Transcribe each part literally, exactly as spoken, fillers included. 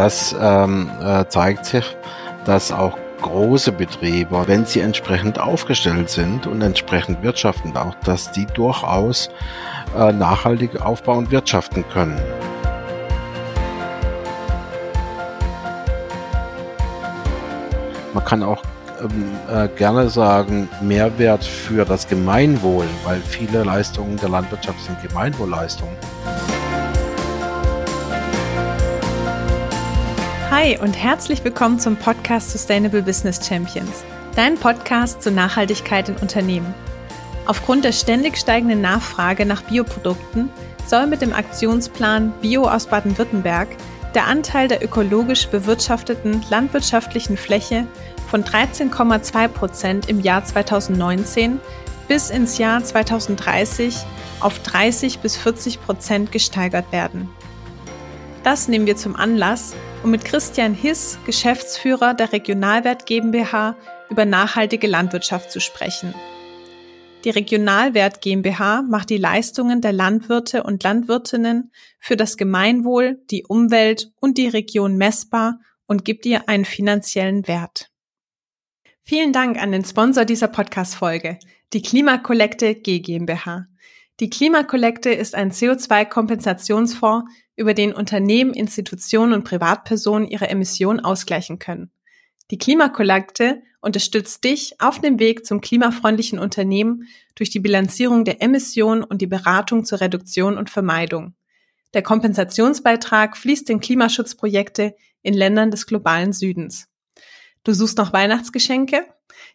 das ähm, äh, zeigt sich, dass auch große Betriebe, wenn sie entsprechend aufgestellt sind und entsprechend wirtschaften auch, dass die durchaus äh, nachhaltig aufbauen und wirtschaften können. Man kann auch ähm, äh, gerne sagen, Mehrwert für das Gemeinwohl, weil viele Leistungen der Landwirtschaft sind Gemeinwohlleistungen. Hi und herzlich willkommen zum Podcast Sustainable Business Champions, dein Podcast zur Nachhaltigkeit in Unternehmen. Aufgrund der ständig steigenden Nachfrage nach Bioprodukten soll mit dem Aktionsplan Bio aus Baden-Württemberg der Anteil der ökologisch bewirtschafteten landwirtschaftlichen Fläche von dreizehn Komma zwei Prozent im Jahr zweitausendneunzehn bis ins Jahr zweitausenddreißig auf dreißig bis vierzig Prozent gesteigert werden. Das nehmen wir zum Anlass, um mit Christian Hiss, Geschäftsführer der Regionalwert GmbH, über nachhaltige Landwirtschaft zu sprechen. Die Regionalwert GmbH macht die Leistungen der Landwirte und Landwirtinnen für das Gemeinwohl, die Umwelt und die Region messbar und gibt ihr einen finanziellen Wert. Vielen Dank an den Sponsor dieser Podcast-Folge, die Klimakollekte GmbH. Die Klimakollekte ist ein C O zwei Kompensationsfonds, über den Unternehmen, Institutionen und Privatpersonen ihre Emissionen ausgleichen können. Die Klimakollekte unterstützt dich auf dem Weg zum klimafreundlichen Unternehmen durch die Bilanzierung der Emissionen und die Beratung zur Reduktion und Vermeidung. Der Kompensationsbeitrag fließt in Klimaschutzprojekte in Ländern des globalen Südens. Du suchst noch Weihnachtsgeschenke?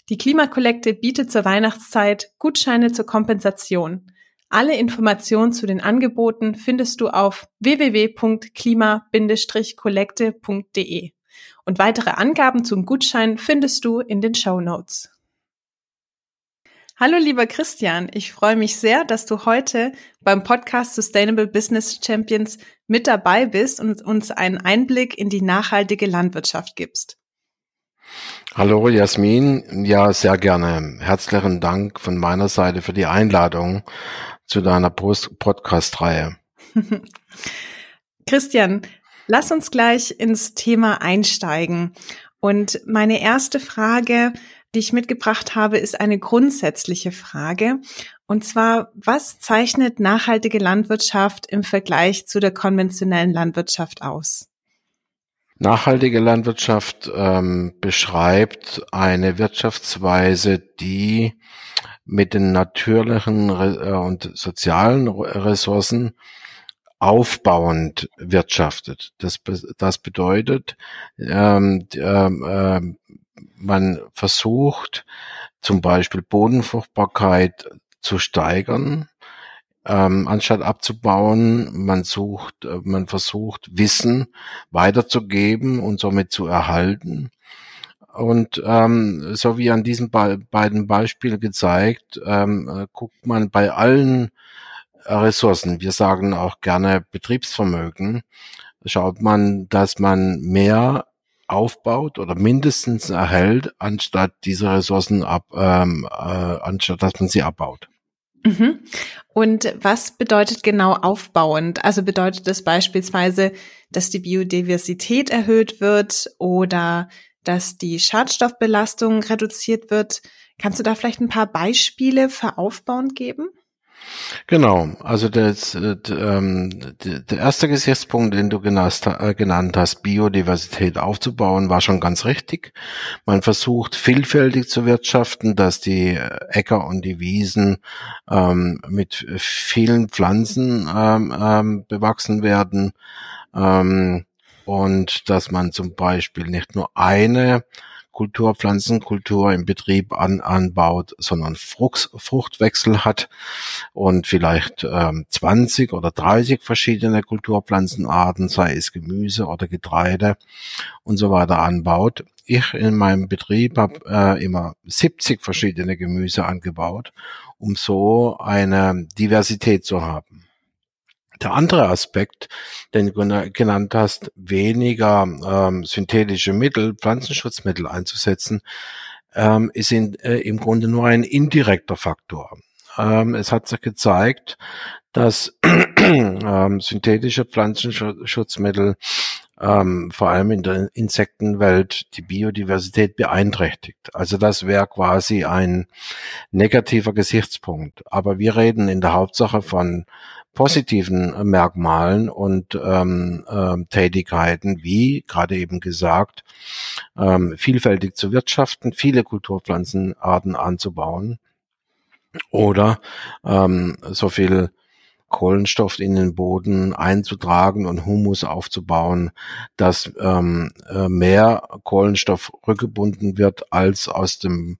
Die Klimakollekte bietet zur Weihnachtszeit Gutscheine zur Kompensation. Alle Informationen zu den Angeboten findest du auf w w w Punkt klima Bindestrich kollekte Punkt d e. Und weitere Angaben zum Gutschein findest du in den Shownotes. Hallo lieber Christian, ich freue mich sehr, dass du heute beim Podcast Sustainable Business Champions mit dabei bist und uns einen Einblick in die nachhaltige Landwirtschaft gibst. Hallo Jasmin, ja sehr gerne. Herzlichen Dank von meiner Seite für die Einladung zu deiner Podcast-Reihe. Christian, lass uns gleich ins Thema einsteigen. Und meine erste Frage, die ich mitgebracht habe, ist eine grundsätzliche Frage. Und zwar, was zeichnet nachhaltige Landwirtschaft im Vergleich zu der konventionellen Landwirtschaft aus? Nachhaltige Landwirtschaft ähm, beschreibt eine Wirtschaftsweise, die mit den natürlichen Re- und sozialen Ressourcen aufbauend wirtschaftet. Das, das bedeutet, ähm, äh, man versucht zum Beispiel Bodenfruchtbarkeit zu steigern, ähm, anstatt abzubauen. Man sucht, man versucht Wissen weiterzugeben und somit zu erhalten. Und ähm, so wie an diesen be- beiden Beispielen gezeigt, ähm, guckt man bei allen Ressourcen, wir sagen auch gerne Betriebsvermögen, schaut man, dass man mehr aufbaut oder mindestens erhält, anstatt diese Ressourcen ab, ähm, äh, anstatt dass man sie abbaut. Mhm. Und was bedeutet genau aufbauend? Also bedeutet das beispielsweise, dass die Biodiversität erhöht wird oder dass die Schadstoffbelastung reduziert wird? Kannst du da vielleicht ein paar Beispiele für aufbauend geben? Genau, also das, äh, der erste Gesichtspunkt, den du genannt hast, Biodiversität aufzubauen, war schon ganz richtig. Man versucht vielfältig zu wirtschaften, dass die Äcker und die Wiesen ähm, mit vielen Pflanzen ähm, ähm, bewachsen werden ähm, und dass man zum Beispiel nicht nur eine Kultur, Pflanzenkultur im Betrieb an, anbaut, sondern Frucht, Fruchtwechsel hat und vielleicht ähm, zwanzig oder dreißig verschiedene Kulturpflanzenarten, sei es Gemüse oder Getreide und so weiter anbaut. Ich in meinem Betrieb habe äh, immer siebzig verschiedene Gemüse angebaut, um so eine Diversität zu haben. Der andere Aspekt, den du genannt hast, weniger ähm, synthetische Mittel, Pflanzenschutzmittel einzusetzen, ähm, ist in, äh, im Grunde nur ein indirekter Faktor. Ähm, es hat sich gezeigt, dass äh, synthetische Pflanzenschutzmittel ähm, vor allem in der Insektenwelt die Biodiversität beeinträchtigt. Also das wäre quasi ein negativer Gesichtspunkt. Aber wir reden in der Hauptsache von positiven Merkmalen und ähm, ähm, Tätigkeiten, wie gerade eben gesagt, ähm, vielfältig zu wirtschaften, viele Kulturpflanzenarten anzubauen oder ähm, so viel Kohlenstoff in den Boden einzutragen und Humus aufzubauen, dass ähm, mehr Kohlenstoff rückgebunden wird, als aus dem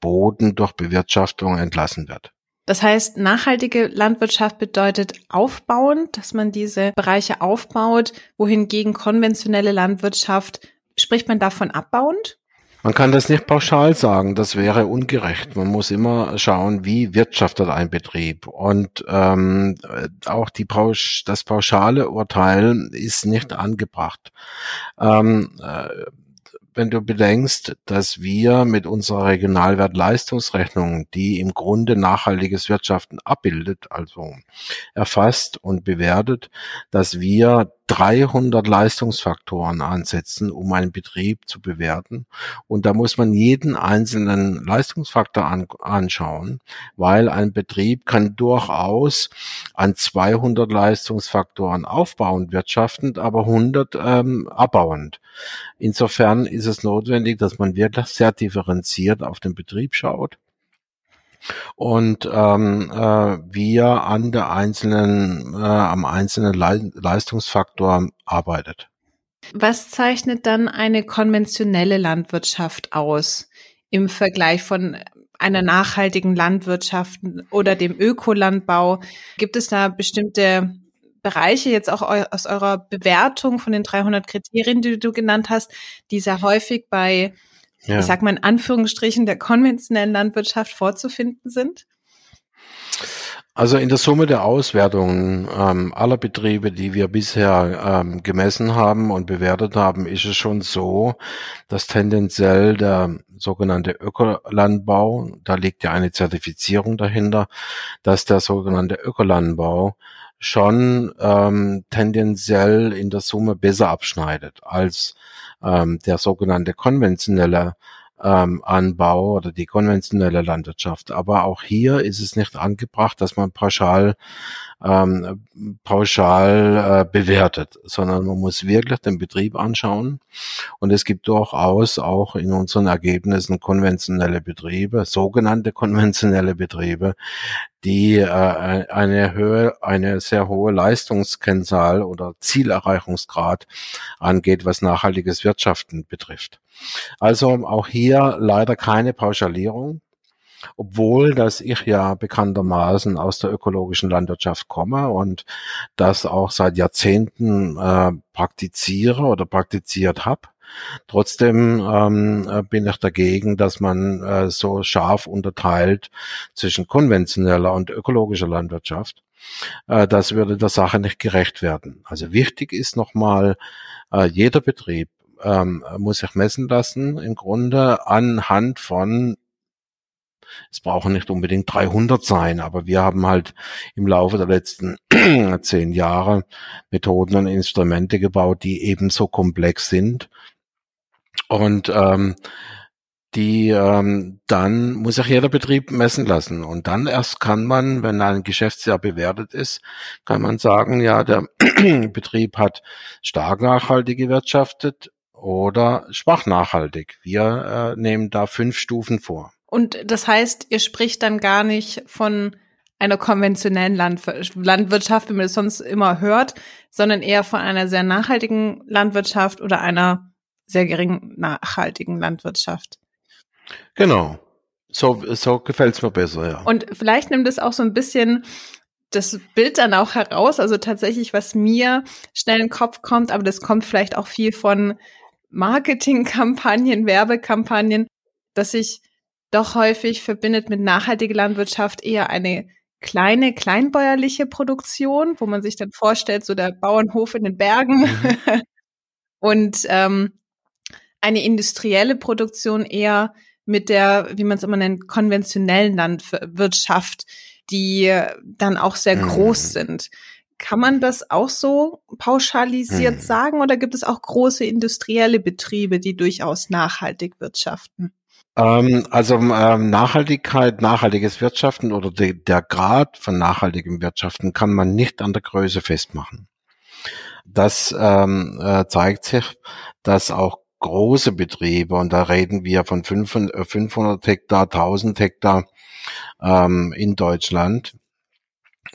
Boden durch Bewirtschaftung entlassen wird. Das heißt, nachhaltige Landwirtschaft bedeutet aufbauen, dass man diese Bereiche aufbaut, wohingegen konventionelle Landwirtschaft, spricht man davon abbauend? Man kann das nicht pauschal sagen, das wäre ungerecht. Man muss immer schauen, wie wirtschaftet ein Betrieb. Und ähm, auch die Pausch, das pauschale Urteil ist nicht angebracht. Ähm, äh, wenn du bedenkst, dass wir mit unserer Regionalwertleistungsrechnung, die im Grunde nachhaltiges Wirtschaften abbildet, also erfasst und bewertet, dass wir dreihundert Leistungsfaktoren ansetzen, um einen Betrieb zu bewerten. Und da muss man jeden einzelnen Leistungsfaktor an, anschauen, weil ein Betrieb kann durchaus an zweihundert Leistungsfaktoren aufbauend wirtschaftend, aber hundert ähm, abbauend. Insofern ist es notwendig, dass man wirklich sehr differenziert auf den Betrieb schaut. Und ähm, äh, wir an der einzelnen, äh, am einzelnen Le- Leistungsfaktor arbeitet. Was zeichnet dann eine konventionelle Landwirtschaft aus im Vergleich von einer nachhaltigen Landwirtschaft oder dem Ökolandbau? Gibt es da bestimmte Bereiche jetzt auch eu- aus eurer Bewertung von den dreihundert Kriterien, die du genannt hast, die sehr häufig bei Ja. ich sag mal in Anführungsstrichen, der konventionellen Landwirtschaft vorzufinden sind? Also in der Summe der Auswertungen ähm, aller Betriebe, die wir bisher ähm, gemessen haben und bewertet haben, ist es schon so, dass tendenziell der sogenannte Ökolandbau, da liegt ja eine Zertifizierung dahinter, dass der sogenannte Ökolandbau schon ähm, tendenziell in der Summe besser abschneidet als ähm, der sogenannte konventionelle ähm, Anbau oder die konventionelle Landwirtschaft. Aber auch hier ist es nicht angebracht, dass man pauschal ähm, pauschal äh, bewertet, sondern man muss wirklich den Betrieb anschauen. Und es gibt durchaus auch in unseren Ergebnissen konventionelle Betriebe, sogenannte konventionelle Betriebe, die äh, eine Höhe, eine sehr hohe Leistungskennzahl oder Zielerreichungsgrad angeht, was nachhaltiges Wirtschaften betrifft. Also auch hier leider keine Pauschalierung, obwohl dass ich ja bekanntermaßen aus der ökologischen Landwirtschaft komme und das auch seit Jahrzehnten äh, praktiziere oder praktiziert habe. Trotzdem ähm, bin ich dagegen, dass man äh, so scharf unterteilt zwischen konventioneller und ökologischer Landwirtschaft. Äh, das würde der Sache nicht gerecht werden. Also wichtig ist nochmal, äh, jeder Betrieb ähm, muss sich messen lassen, im Grunde anhand von, es brauchen nicht unbedingt dreihundert sein, aber wir haben halt im Laufe der letzten zehn Jahre Methoden und Instrumente gebaut, die ebenso komplex sind. Und ähm, die ähm, dann muss sich jeder Betrieb messen lassen. Und dann erst kann man, wenn ein Geschäftsjahr bewertet ist, kann man sagen, ja, der Betrieb hat stark nachhaltig gewirtschaftet oder schwach nachhaltig. Wir äh, nehmen da fünf Stufen vor. Und das heißt, ihr spricht dann gar nicht von einer konventionellen Landwirtschaft, wie man das sonst immer hört, sondern eher von einer sehr nachhaltigen Landwirtschaft oder einer sehr gering nachhaltigen Landwirtschaft. Genau, so, so gefällt es mir besser, ja. Und vielleicht nimmt es auch so ein bisschen das Bild dann auch heraus, also tatsächlich, was mir schnell in den Kopf kommt, aber das kommt vielleicht auch viel von Marketingkampagnen, Werbekampagnen, dass ich doch häufig verbindet mit nachhaltiger Landwirtschaft eher eine kleine, kleinbäuerliche Produktion, wo man sich dann vorstellt, so der Bauernhof in den Bergen mhm. und ähm, eine industrielle Produktion eher mit der, wie man es immer nennt, konventionellen Landwirtschaft, die dann auch sehr mhm. groß sind. Kann man das auch so pauschalisiert mhm. sagen oder gibt es auch große industrielle Betriebe, die durchaus nachhaltig wirtschaften? Ähm, also ähm, Nachhaltigkeit, nachhaltiges Wirtschaften oder de, der Grad von nachhaltigem Wirtschaften kann man nicht an der Größe festmachen. Das ähm, äh, zeigt sich, dass auch große Betriebe, und da reden wir von fünfhundert Hektar, tausend Hektar ähm, in Deutschland,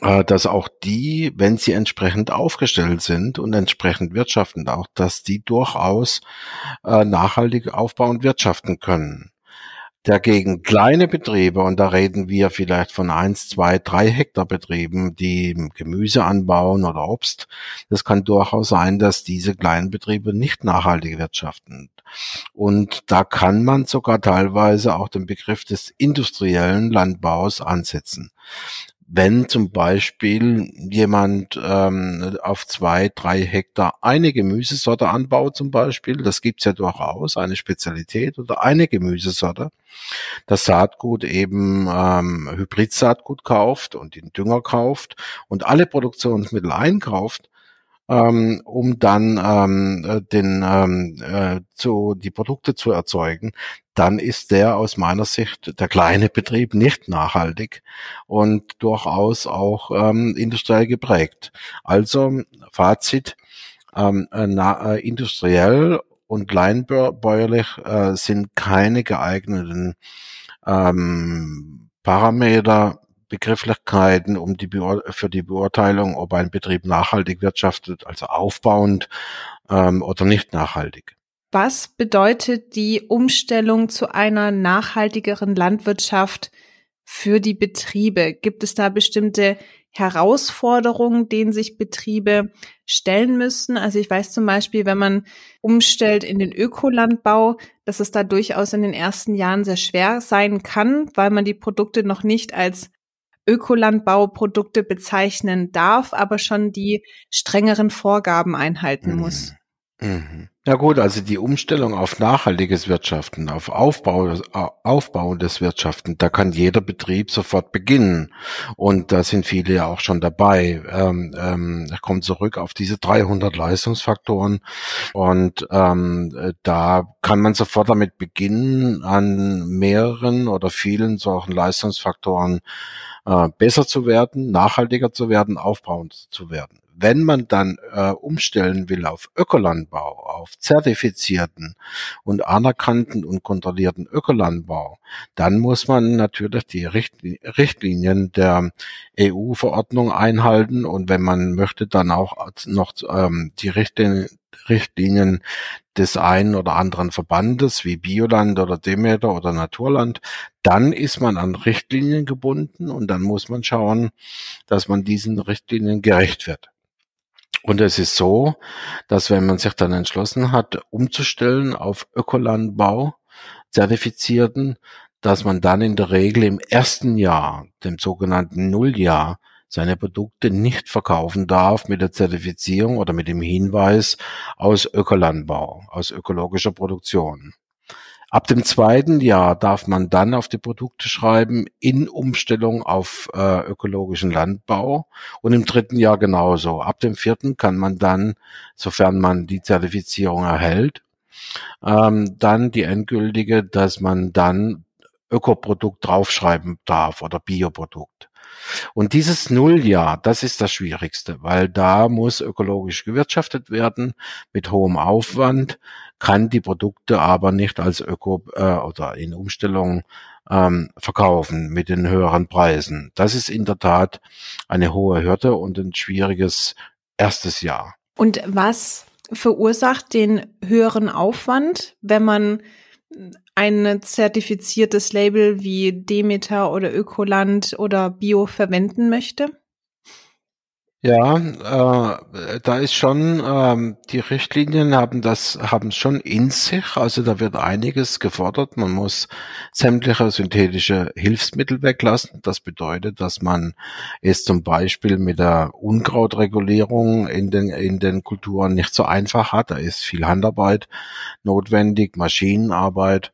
äh, dass auch die, wenn sie entsprechend aufgestellt sind und entsprechend wirtschaftend auch, dass die durchaus äh, nachhaltig aufbauen und wirtschaften können. Dagegen kleine Betriebe, und da reden wir vielleicht von eins, zwei, drei Hektar Betrieben, die Gemüse anbauen oder Obst. Das kann durchaus sein, dass diese kleinen Betriebe nicht nachhaltig wirtschaften. Und da kann man sogar teilweise auch den Begriff des industriellen Landbaus ansetzen. Wenn zum Beispiel jemand ähm, auf zwei, drei Hektar eine Gemüsesorte anbaut zum Beispiel, das gibt's ja durchaus, eine Spezialität oder eine Gemüsesorte, das Saatgut eben ähm, Hybrid-Saatgut kauft und den Dünger kauft und alle Produktionsmittel einkauft, ähm, um dann ähm, den ähm, äh, zu, die Produkte zu erzeugen, dann ist der aus meiner Sicht, der kleine Betrieb, nicht nachhaltig und durchaus auch ähm, industriell geprägt. Also Fazit, ähm, na, äh, industriell und kleinbäuerlich äh, sind keine geeigneten ähm, Parameter, Begrifflichkeiten um die Beur- für die Beurteilung, ob ein Betrieb nachhaltig wirtschaftet, also aufbauend ähm, oder nicht nachhaltig. Was bedeutet die Umstellung zu einer nachhaltigeren Landwirtschaft für die Betriebe? Gibt es da bestimmte Herausforderungen, denen sich Betriebe stellen müssen? Also ich weiß zum Beispiel, wenn man umstellt in den Ökolandbau, dass es da durchaus in den ersten Jahren sehr schwer sein kann, weil man die Produkte noch nicht als Ökolandbauprodukte bezeichnen darf, aber schon die strengeren Vorgaben einhalten mhm. muss. Ja gut, also die Umstellung auf nachhaltiges Wirtschaften, auf Aufbau, aufbauendes Wirtschaften, da kann jeder Betrieb sofort beginnen. Und da sind viele ja auch schon dabei. Ähm, ähm, ich komme zurück auf diese dreihundert Leistungsfaktoren. Und ähm, da kann man sofort damit beginnen, an mehreren oder vielen solchen Leistungsfaktoren äh, besser zu werden, nachhaltiger zu werden, aufbauend zu werden. Wenn man dann äh, umstellen will auf Ökolandbau, auf zertifizierten und anerkannten und kontrollierten Ökolandbau, dann muss man natürlich die Richtlinien der E U-Verordnung einhalten und wenn man möchte, dann auch noch ähm, die Richtlinien des einen oder anderen Verbandes wie Bioland oder Demeter oder Naturland, dann ist man an Richtlinien gebunden und dann muss man schauen, dass man diesen Richtlinien gerecht wird. Und es ist so, dass wenn man sich dann entschlossen hat, umzustellen auf Ökolandbau, Zertifizierten, dass man dann in der Regel im ersten Jahr, dem sogenannten Nulljahr, seine Produkte nicht verkaufen darf mit der Zertifizierung oder mit dem Hinweis aus Ökolandbau, aus ökologischer Produktion. Ab dem zweiten Jahr darf man dann auf die Produkte schreiben, in Umstellung auf äh, ökologischen Landbau und im dritten Jahr genauso. Ab dem vierten kann man dann, sofern man die Zertifizierung erhält, ähm, dann die endgültige, dass man dann Ökoprodukt draufschreiben darf oder Bioprodukt. Und dieses Nulljahr, das ist das Schwierigste, weil da muss ökologisch gewirtschaftet werden mit hohem Aufwand, kann die Produkte aber nicht als Öko äh, oder in Umstellung ähm, verkaufen mit den höheren Preisen. Das ist in der Tat eine hohe Hürde und ein schwieriges erstes Jahr. Und was verursacht den höheren Aufwand, wenn man ein zertifiziertes Label wie Demeter oder Ökoland oder Bio verwenden möchte? Ja, äh, da ist schon, ähm, die Richtlinien haben das, haben schon in sich, also da wird einiges gefordert. Man muss sämtliche synthetische Hilfsmittel weglassen. Das bedeutet, dass man es zum Beispiel mit der Unkrautregulierung in den, in den Kulturen nicht so einfach hat. Da ist viel Handarbeit notwendig, Maschinenarbeit.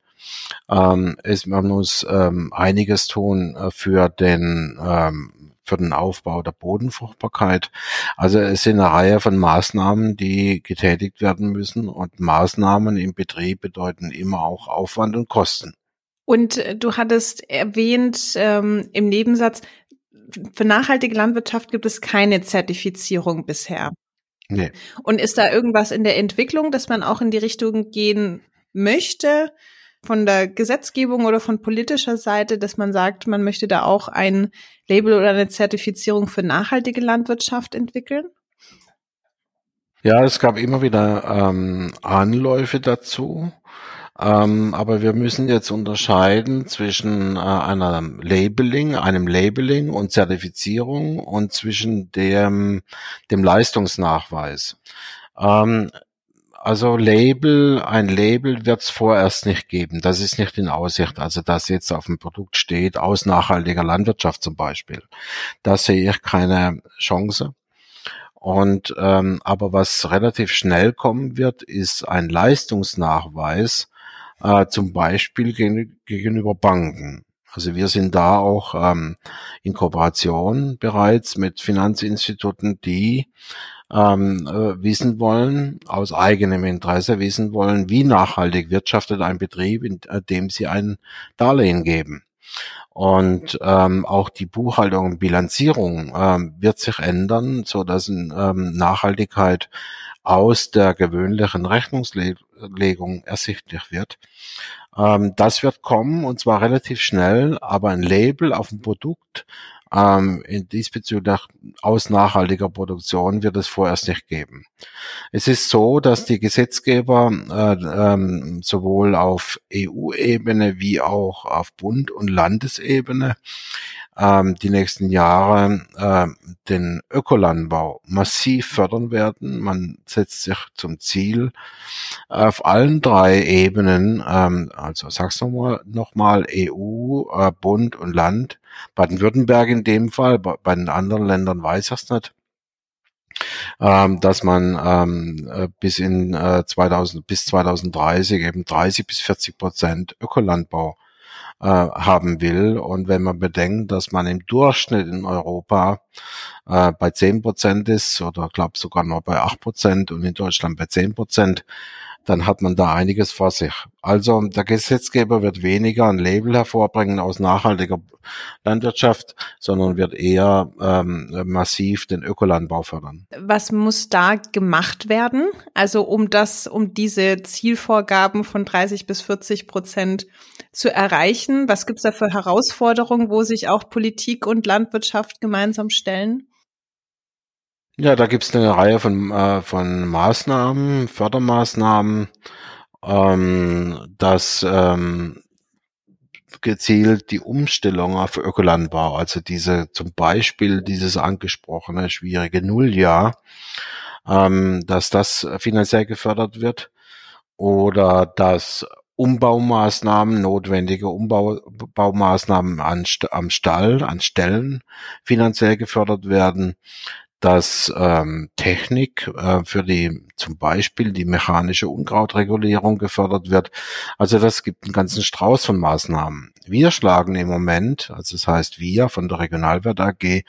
Ähm, es, man muss ähm, einiges tun für den, ähm, für den Aufbau der Bodenfruchtbarkeit. Also es sind eine Reihe von Maßnahmen, die getätigt werden müssen, und Maßnahmen im Betrieb bedeuten immer auch Aufwand und Kosten. Und du hattest erwähnt ähm, im Nebensatz, für nachhaltige Landwirtschaft gibt es keine Zertifizierung bisher. Nee. Und ist da irgendwas in der Entwicklung, dass man auch in die Richtung gehen möchte, von der Gesetzgebung oder von politischer Seite, dass man sagt, man möchte da auch ein Label oder eine Zertifizierung für nachhaltige Landwirtschaft entwickeln? Ja, es gab immer wieder ähm, Anläufe dazu. Ähm, aber wir müssen jetzt unterscheiden zwischen äh, einer Labeling, einem Labeling und Zertifizierung und zwischen dem, dem Leistungsnachweis. Ähm, also Label, ein Label wird es vorerst nicht geben. Das ist nicht in Aussicht. Also dass jetzt auf dem Produkt steht, aus nachhaltiger Landwirtschaft zum Beispiel. Da sehe ich keine Chance. Und ähm, aber was relativ schnell kommen wird, ist ein Leistungsnachweis, äh, zum Beispiel gegen, gegenüber Banken. Also wir sind da auch ähm, in Kooperation bereits mit Finanzinstituten, die ähm, äh, wissen wollen, aus eigenem Interesse wissen wollen, wie nachhaltig wirtschaftet ein Betrieb, in dem sie ein Darlehen geben. Und ähm, auch die Buchhaltung und Bilanzierung ähm, wird sich ändern, so dass ähm, Nachhaltigkeit aus der gewöhnlichen Rechnungslegung ersichtlich wird. Ähm, das wird kommen, und zwar relativ schnell, aber ein Label auf dem Produkt ähm, in diesbezüglich aus nachhaltiger Produktion wird es vorerst nicht geben. Es ist so, dass die Gesetzgeber äh, ähm, sowohl auf E U-Ebene wie auch auf Bund- und Landesebene ähm, die nächsten Jahre äh, den Ökolandbau massiv fördern werden. Man setzt sich zum Ziel, auf allen drei Ebenen, ähm, also sag's nochmal, nochmal E U, äh, Bund und Land, Baden-Württemberg in dem Fall, bei, bei den anderen Ländern weiß ich es nicht, ähm, dass man ähm, bis in äh, zweitausend bis zwanzig dreißig eben dreißig bis vierzig Prozent Ökolandbau äh, haben will. Und wenn man bedenkt, dass man im Durchschnitt in Europa äh, bei zehn Prozent ist oder glaube sogar nur bei acht Prozent und in Deutschland bei zehn Prozent, dann hat man da einiges vor sich. Also der Gesetzgeber wird weniger ein Label hervorbringen aus nachhaltiger Landwirtschaft, sondern wird eher ähm, massiv den Ökolandbau fördern. Was muss da gemacht werden? Also um das, um diese Zielvorgaben von dreißig bis vierzig Prozent zu erreichen, was gibt's da für Herausforderungen, wo sich auch Politik und Landwirtschaft gemeinsam stellen? Ja, da gibt's eine Reihe von äh, von Maßnahmen, Fördermaßnahmen, ähm, dass ähm, gezielt die Umstellung auf Ökolandbau, also diese zum Beispiel dieses angesprochene schwierige Nulljahr, ähm, dass das finanziell gefördert wird, oder dass Umbaumaßnahmen, notwendige Umbaumaßnahmen an, am Stall, an Stellen finanziell gefördert werden, dass ähm, Technik äh, für die zum Beispiel die mechanische Unkrautregulierung gefördert wird. Also das gibt einen ganzen Strauß von Maßnahmen. Wir schlagen im Moment, also das heißt wir von der Regionalwert A G,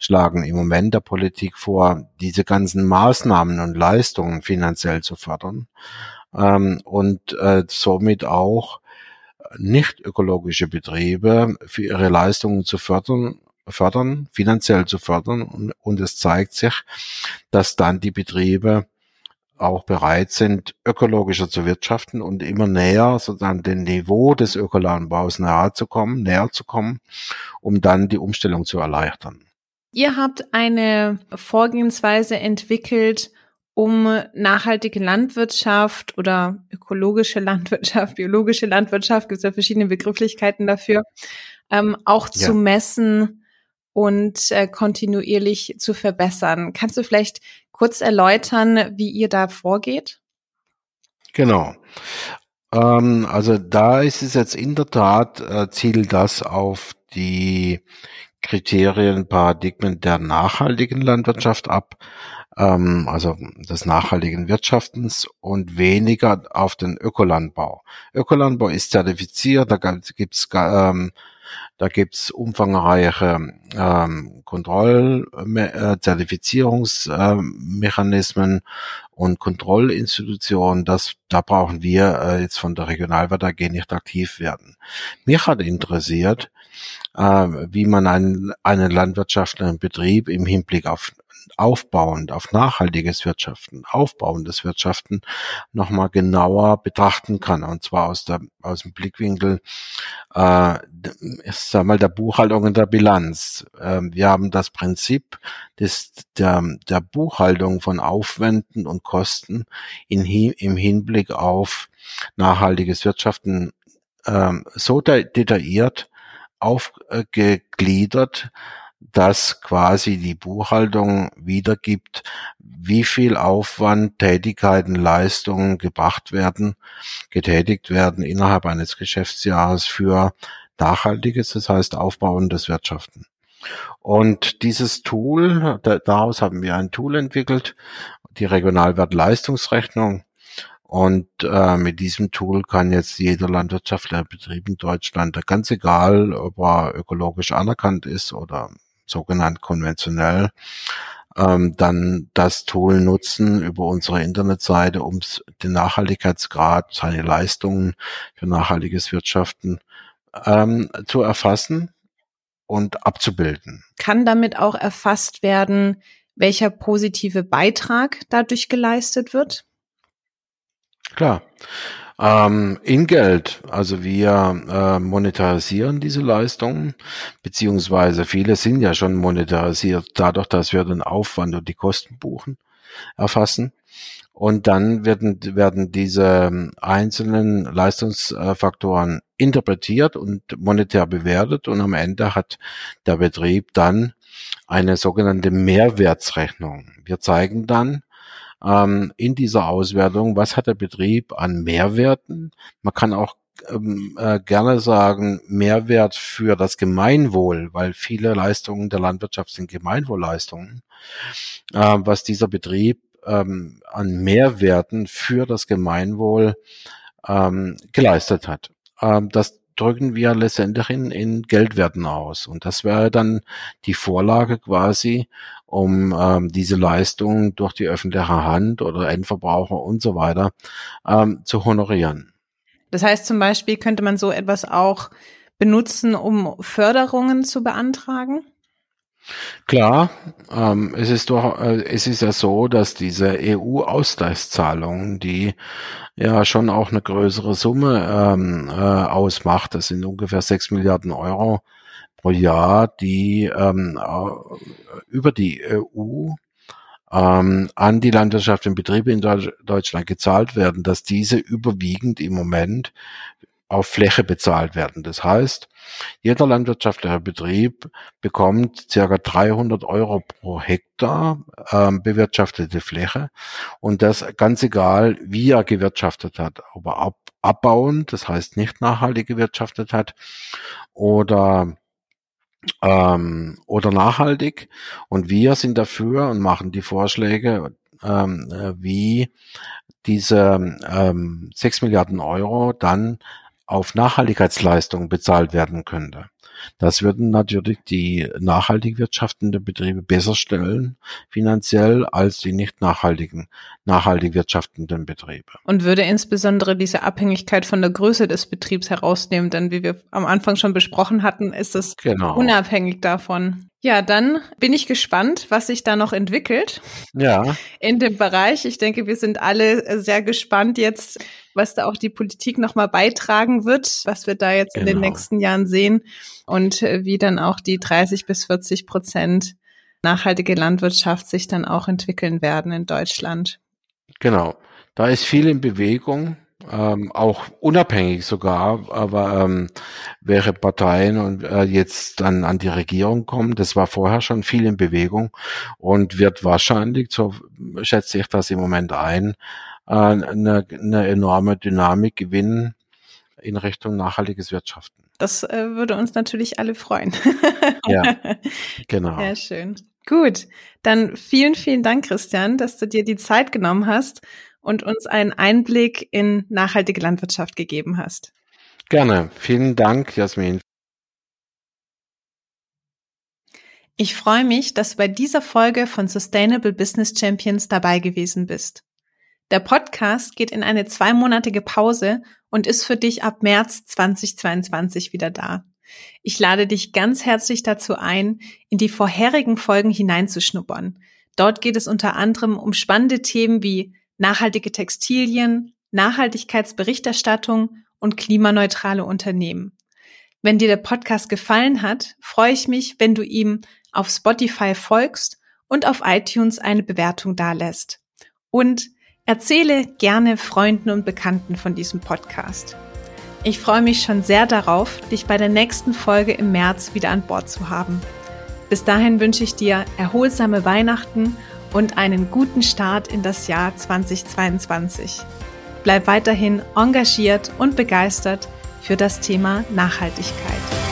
schlagen im Moment der Politik vor, diese ganzen Maßnahmen und Leistungen finanziell zu fördern ähm, und äh, somit auch nicht ökologische Betriebe für ihre Leistungen zu fördern, fördern, finanziell zu fördern, und, und es zeigt sich, dass dann die Betriebe auch bereit sind, ökologischer zu wirtschaften und immer näher sozusagen dem Niveau des Ökolandbaus nahe zu kommen, näher zu kommen, um dann die Umstellung zu erleichtern. Ihr habt eine Vorgehensweise entwickelt, um nachhaltige Landwirtschaft oder ökologische Landwirtschaft, biologische Landwirtschaft, gibt es ja verschiedene Begrifflichkeiten dafür, ähm, auch ja. zu messen und äh, kontinuierlich zu verbessern. Kannst du vielleicht kurz erläutern, wie ihr da vorgeht? Genau. Ähm, also da ist es jetzt in der Tat äh, Ziel, das auf die Kriterien, Paradigmen der nachhaltigen Landwirtschaft ab, ähm, also des nachhaltigen Wirtschaftens, und weniger auf den Ökolandbau. Ökolandbau ist zertifiziert, da gibt's ähm, Da gibt's umfangreiche ähm, Kontroll-, äh, Zertifizierungsmechanismen und Kontrollinstitutionen. Das, da brauchen wir äh, jetzt von der Regionalwert A G nicht aktiv werden. Mich hat interessiert, äh, wie man einen, einen landwirtschaftlichen Betrieb im Hinblick auf aufbauend, auf nachhaltiges Wirtschaften, aufbauendes Wirtschaften nochmal genauer betrachten kann. Und zwar aus der, aus dem Blickwinkel, äh, ich sag mal, der Buchhaltung und der Bilanz. Ähm, wir haben das Prinzip des, der, der Buchhaltung von Aufwänden und Kosten in, im Hinblick auf nachhaltiges Wirtschaften ähm, so de- detailliert aufgegliedert, äh, dass quasi die Buchhaltung wiedergibt, wie viel Aufwand, Tätigkeiten, Leistungen gebracht werden, getätigt werden innerhalb eines Geschäftsjahres für nachhaltiges, das heißt aufbauendes Wirtschaften. Und dieses Tool, daraus haben wir ein Tool entwickelt, die Regionalwert-Leistungsrechnung. Und äh, mit diesem Tool kann jetzt jeder landwirtschaftliche Betrieb in Deutschland, ganz egal, ob er ökologisch anerkannt ist oder sogenannt konventionell, ähm, dann das Tool nutzen über unsere Internetseite, um den Nachhaltigkeitsgrad, seine Leistungen für nachhaltiges Wirtschaften ähm, zu erfassen und abzubilden. Kann damit auch erfasst werden, welcher positive Beitrag dadurch geleistet wird? Klar. Ähm, in Geld. Also wir äh, monetarisieren diese Leistungen, beziehungsweise viele sind ja schon monetarisiert, dadurch, dass wir den Aufwand und die Kosten buchen, erfassen. Und dann werden, werden diese einzelnen Leistungsfaktoren interpretiert und monetär bewertet. Und am Ende hat der Betrieb dann eine sogenannte Mehrwertsrechnung. Wir zeigen dann, in dieser Auswertung, was hat der Betrieb an Mehrwerten? Man kann auch ähm, äh, gerne sagen, Mehrwert für das Gemeinwohl, weil viele Leistungen der Landwirtschaft sind Gemeinwohlleistungen, äh, was dieser Betrieb ähm, an Mehrwerten für das Gemeinwohl ähm, geleistet hat. Ähm, das drücken wir letztendlich in, in Geldwerten aus. Und das wäre dann die Vorlage quasi, um ähm, diese Leistungen durch die öffentliche Hand oder Endverbraucher und so weiter ähm, zu honorieren. Das heißt zum Beispiel, könnte man so etwas auch benutzen, um Förderungen zu beantragen? Klar, ähm, es ist doch, äh, es ist ja so, dass diese E U-Ausgleichszahlungen, die ja schon auch eine größere Summe ähm, äh, ausmacht, das sind ungefähr sechs Milliarden Euro pro Jahr, die ähm, über die E U ähm, an die landwirtschaftlichen Betriebe in Deutschland gezahlt werden, dass diese überwiegend im Moment auf Fläche bezahlt werden. Das heißt, jeder landwirtschaftliche Betrieb bekommt ca. dreihundert Euro pro Hektar ähm, bewirtschaftete Fläche und das ganz egal, wie er gewirtschaftet hat, ob er ab, abbauend, das heißt nicht nachhaltig gewirtschaftet hat oder ähm, oder nachhaltig. Und wir sind dafür und machen die Vorschläge, ähm, wie diese ähm, sechs Milliarden Euro dann auf Nachhaltigkeitsleistungen bezahlt werden könnte. Das würden natürlich die nachhaltig wirtschaftenden Betriebe besser stellen finanziell als die nicht nachhaltigen, nachhaltig wirtschaftenden Betriebe. Und würde insbesondere diese Abhängigkeit von der Größe des Betriebs herausnehmen, denn wie wir am Anfang schon besprochen hatten, ist es genau unabhängig davon. Ja, dann bin ich gespannt, was sich da noch entwickelt. Ja. In dem Bereich. Ich denke, wir sind alle sehr gespannt jetzt, was da auch die Politik nochmal beitragen wird, was wir da jetzt genau in den nächsten Jahren sehen und wie dann auch die dreißig bis vierzig Prozent nachhaltige Landwirtschaft sich dann auch entwickeln werden in Deutschland. Genau. Da ist viel in Bewegung. Ähm, auch unabhängig sogar, aber ähm, welche Parteien und äh, jetzt dann an die Regierung kommen, das war vorher schon viel in Bewegung und wird wahrscheinlich, so schätze ich das im Moment ein, äh, eine, eine enorme Dynamik gewinnen in Richtung nachhaltiges Wirtschaften. Das äh, würde uns natürlich alle freuen. Ja, genau. Sehr schön. Gut, dann vielen, vielen Dank, Christian, dass du dir die Zeit genommen hast und uns einen Einblick in nachhaltige Landwirtschaft gegeben hast. Gerne. Vielen Dank, Jasmin. Ich freue mich, dass du bei dieser Folge von Sustainable Business Champions dabei gewesen bist. Der Podcast geht in eine zweimonatige Pause und ist für dich ab März zweitausendzweiundzwanzig wieder da. Ich lade dich ganz herzlich dazu ein, in die vorherigen Folgen hineinzuschnuppern. Dort geht es unter anderem um spannende Themen wie nachhaltige Textilien, Nachhaltigkeitsberichterstattung und klimaneutrale Unternehmen. Wenn dir der Podcast gefallen hat, freue ich mich, wenn du ihm auf Spotify folgst und auf iTunes eine Bewertung dalässt. Und erzähle gerne Freunden und Bekannten von diesem Podcast. Ich freue mich schon sehr darauf, dich bei der nächsten Folge im März wieder an Bord zu haben. Bis dahin wünsche ich dir erholsame Weihnachten und einen guten Start in das Jahr zweitausendzweiundzwanzig. Bleib weiterhin engagiert und begeistert für das Thema Nachhaltigkeit.